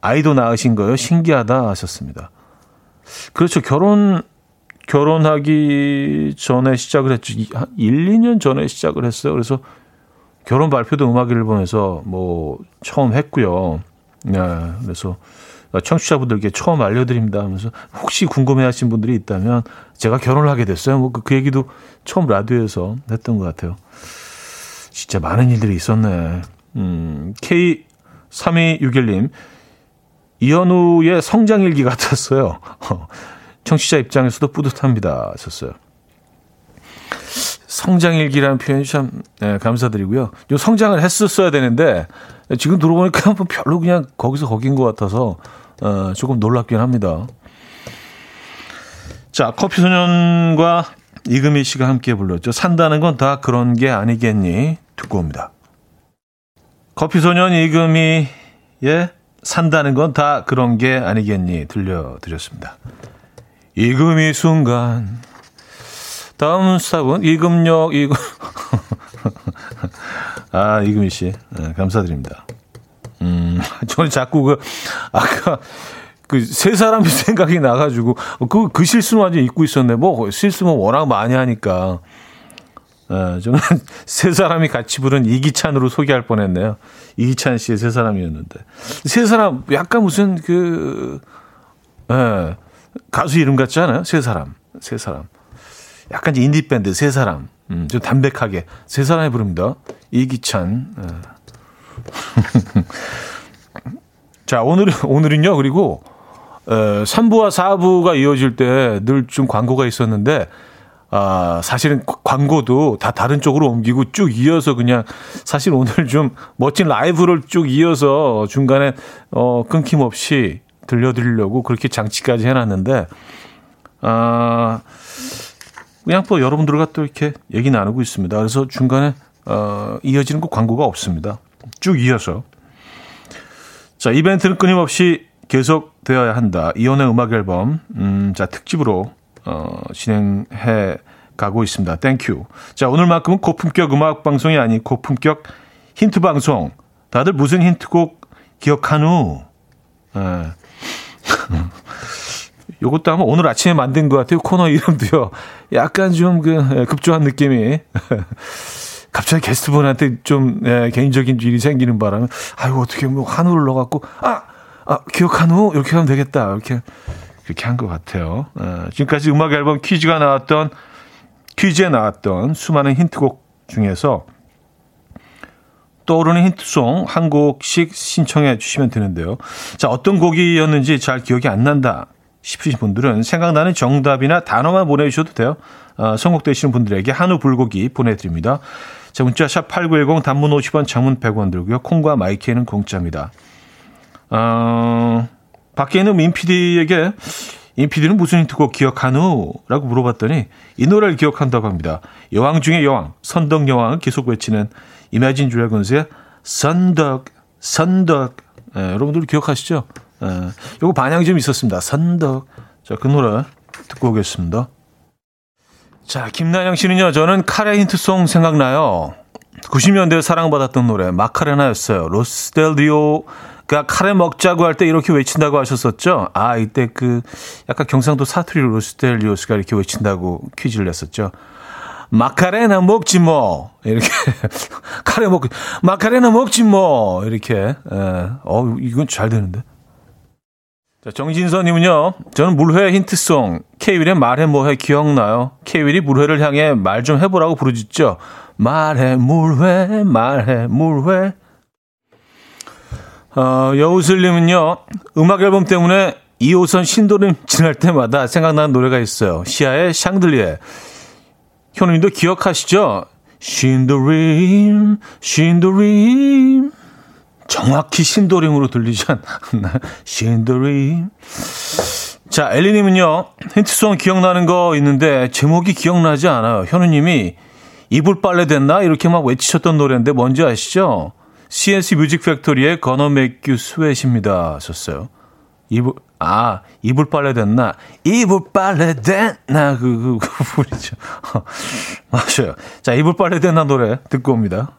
아이도 낳으신 거요. 신기하다 하셨습니다. 그렇죠. 결혼하기 전에 시작을 했죠. 한 1, 2년 전에 시작을 했어요. 그래서 결혼 발표도 음악 앨범에서 뭐 처음 했고요. 네, 그래서 청취자분들께 처음 알려드립니다 하면서 혹시 궁금해하신 분들이 있다면 제가 결혼을 하게 됐어요. 뭐 그 얘기도 처음 라디오에서 했던 것 같아요. 진짜 많은 일들이 있었네. K3261님 이현우의 성장일기 같았어요. 청취자 입장에서도 뿌듯합니다 하셨어요. 성장일기라는 표현이 참 감사드리고요. 요 성장을 했었어야 되는데 지금 들어보니까 별로 그냥 거기서 거긴 것 같아서 조금 놀랍긴 합니다. 자, 커피소년과 이금희 씨가 함께 불렀죠. 산다는 건 다 그런 게 아니겠니? 듣고 옵니다. 커피소년 이금희의 산다는 건 다 그런 게 아니겠니? 들려드렸습니다. 이금희 순간 다음 스탑은 이금역 아, 이금희 씨. 네, 감사드립니다. 저는 자꾸 그, 아까, 그, 세 사람이 생각이 나가지고, 그 실수는 완전 잊고 있었네. 뭐, 실수는 워낙 많이 하니까. 네, 저는 세 사람이 같이 부른 이기찬으로 소개할 뻔 했네요. 이기찬 씨의 세 사람이었는데. 세 사람, 약간 무슨 그, 네, 가수 이름 같지 않아요? 세 사람. 세 사람. 약간 인디밴드 세 사람. 좀 담백하게. 세 사람이 부릅니다. 이기찬. 네. 자, 오늘은요, 그리고, 3부와 4부가 이어질 때 늘 좀 광고가 있었는데, 아, 사실은 광고도 다 다른 쪽으로 옮기고 쭉 이어서 그냥, 사실 오늘 좀 멋진 라이브를 쭉 이어서 중간에, 끊김없이 들려드리려고 그렇게 장치까지 해놨는데, 아, 그냥 또 여러분들과 또 이렇게 얘기 나누고 있습니다. 그래서 중간에, 이어지는 거 광고가 없습니다. 쭉 이어서. 자, 이벤트는 끊임없이 계속 되어야 한다. 이현우의 음악 앨범. 자, 특집으로 진행해 가고 있습니다. 땡큐. 자, 오늘만큼은 고품격 음악 방송이 아닌 고품격 힌트 방송. 다들 무슨 힌트곡 기억하누? 네. 요것도 아마 오늘 아침에 만든 것 같아요. 코너 이름도요. 약간 좀 그 급조한 느낌이. 갑자기 게스트분한테 좀 개인적인 일이 생기는 바람에 아이고 어떻게 뭐 한우를 넣어갖고 기억 한우 이렇게 하면 되겠다 이렇게 한 것 같아요. 지금까지 음악 앨범 퀴즈에 나왔던 수많은 힌트곡 중에서 떠오르는 힌트송 한 곡씩 신청해 주시면 되는데요. 자, 어떤 곡이었는지 잘 기억이 안 난다 싶으신 분들은 생각나는 정답이나 단어만 보내주셔도 돼요. 선곡되시는 분들에게 한우 불고기 보내드립니다. 자, 문자 샵 8910 단문 50원 장문 100원 들고요. 콩과 마이키에는 공짜입니다. 밖에 있는 민피디에게 민피디는 무슨 힌트곡 기억하누? 라고 물어봤더니 이 노래를 기억한다고 합니다. 여왕 중에 여왕, 선덕 여왕을 계속 외치는 이매진 드래곤스의 선덕. 예, 여러분들 기억하시죠? 예, 요거 반향이 좀 있었습니다. 선덕. 자, 그 노래 듣고 오겠습니다. 자, 김나영 씨는요, 저는 카레 힌트송 생각나요. 90년대에 사랑받았던 노래, 마카레나였어요. 로스 델리오가 카레 먹자고 할 때 이렇게 외친다고 하셨었죠. 아, 이때 그 약간 경상도 사투리로 로스 델리오스가 이렇게 외친다고 퀴즈를 냈었죠. 마카레나 먹지 뭐. 이렇게. 카레 먹고, 마카레나 먹지 뭐. 이렇게. 예. 이건 잘 되는데. 자, 정진선님은요, 저는 물회 힌트송, K-윌의 말해 뭐해 기억나요? K-윌이 물회를 향해 말 좀 해보라고 부르짖죠. 말해 물회, 말해 물회. 여우슬님은요, 음악 앨범 때문에 2호선 신도림 지날 때마다 생각나는 노래가 있어요. 시아의 샹들리에. 현우님도 기억하시죠? 신도림, 신도림. 정확히 신도림으로 들리지 않나? 신도림. 자, 엘리님은요, 힌트송 기억나는 거 있는데 제목이 기억나지 않아요. 현우님이 이불 빨래 됐나? 이렇게 막 외치셨던 노래인데 뭔지 아시죠? CS 뮤직 팩토리의 Gonna Make You Sweat입니다. 썼어요. 이불 빨래 됐나? 이불 빨래 됐나? 그 부분이죠. 맞아요. 자, 이불 빨래 됐나 노래 듣고 옵니다.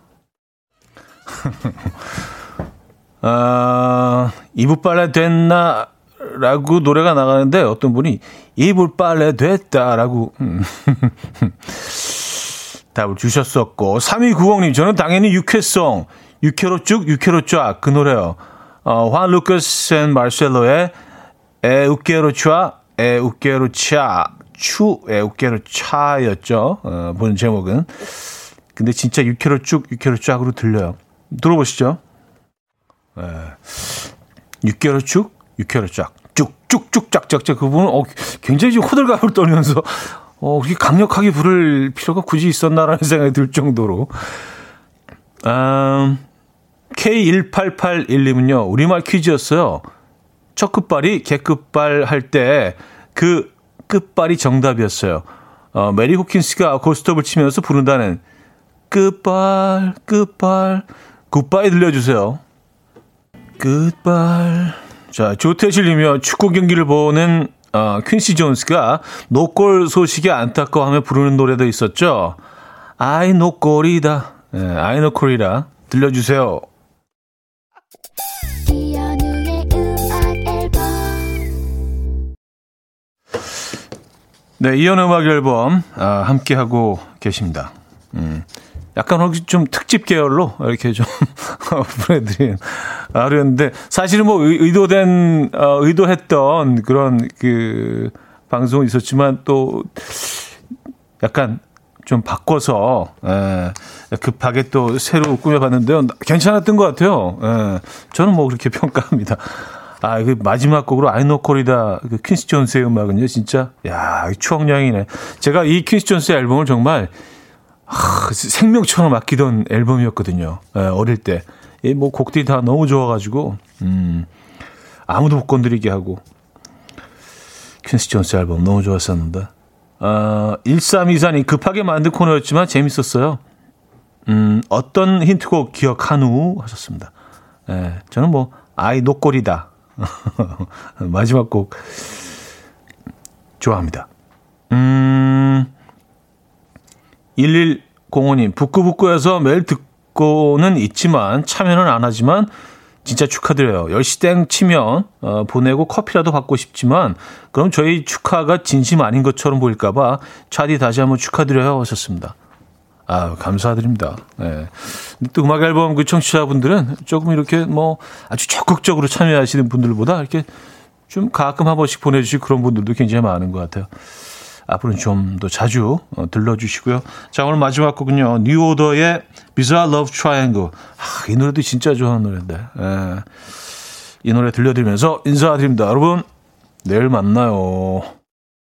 이불 빨래 됐나? 라고 노래가 나가는데 어떤 분이 이불 빨래 됐다 라고 답을 주셨었고, 3290님, 저는 당연히 육회송, 육회로 쭉, 육회로 쫙, 그 노래요. 환 루카스 앤 마르셀로의 에 우케로 차, 에 우케로 차, 추, 에 우케로 차였죠. 본 제목은. 근데 진짜 육회로 쭉, 육회로 쫙으로 들려요. 들어보시죠. 6개월 쭉, 6개월 쫙, 쭉쭉쭉 쫙쫙쫙. 그분은 굉장히 호들갑을 떨면서 그렇게 강력하게 부를 필요가 굳이 있었나라는 생각이 들 정도로. K1881님은요, 우리말 퀴즈였어요. 첫 끝발이 개끝발 할 때 그 끝발이 정답이었어요. 메리 호킨스가 고스톱을 치면서 부른다는 끝발, 끝발. 굿바이 들려주세요. 굿바이. 자, 조태실님이요. 축구 경기를 보는 퀸시 존스가 노골 소식에 안타까워하며 부르는 노래도 있었죠. 아이 노골이다. 아이노 코리라 들려주세요. 네, 이현우 음악 앨범 함께 하고 계십니다. 약간 혹시 좀 특집 계열로 이렇게 좀 보내드린 아루였는데, 사실은 뭐 의도했던 그런 그 방송은 있었지만 또 약간 좀 바꿔서 급하게 또 새로 꾸며봤는데요. 괜찮았던 것 같아요. 저는 뭐 그렇게 평가합니다. 아, 그 마지막 곡으로 아이노콜이다 그 퀸시 존스의 음악은요, 진짜 야, 추억량이네. 제가 이 퀸시 존스의 앨범을 정말 생명처럼 아끼던 앨범이었거든요. 어릴 때 이 뭐 곡들이 다 너무 좋아가지고 아무도 못 건드리게 하고. 퀸시 존스 앨범 너무 좋았었는데. 1324님 급하게 만든 코너였지만 재밌었어요. 어떤 힌트곡 기억하누 하셨습니다. 예, 저는 뭐 아이 노꼴이다 마지막 곡 좋아합니다. 1105님 북구북구에서 매일 듣고는 있지만 참여는 안 하지만 진짜 축하드려요. 10시 땡 치면 보내고 커피라도 받고 싶지만 그럼 저희 축하가 진심 아닌 것처럼 보일까 봐 차디 다시 한번 축하드려요 하셨습니다. 아, 감사드립니다. 예. 또 음악 앨범 그 청취자분들은 조금 이렇게 뭐 아주 적극적으로 참여하시는 분들보다 이렇게 좀 가끔 한 번씩 보내주시고 그런 분들도 굉장히 많은 것 같아요. 앞으로는 좀 더 자주 들러주시고요. 자, 오늘 마지막 곡은요, 뉴오더의 Bizarre Love Triangle. 이 노래도 진짜 좋아하는 노래인데, 예. 이 노래 들려드리면서 인사드립니다. 여러분, 내일 만나요.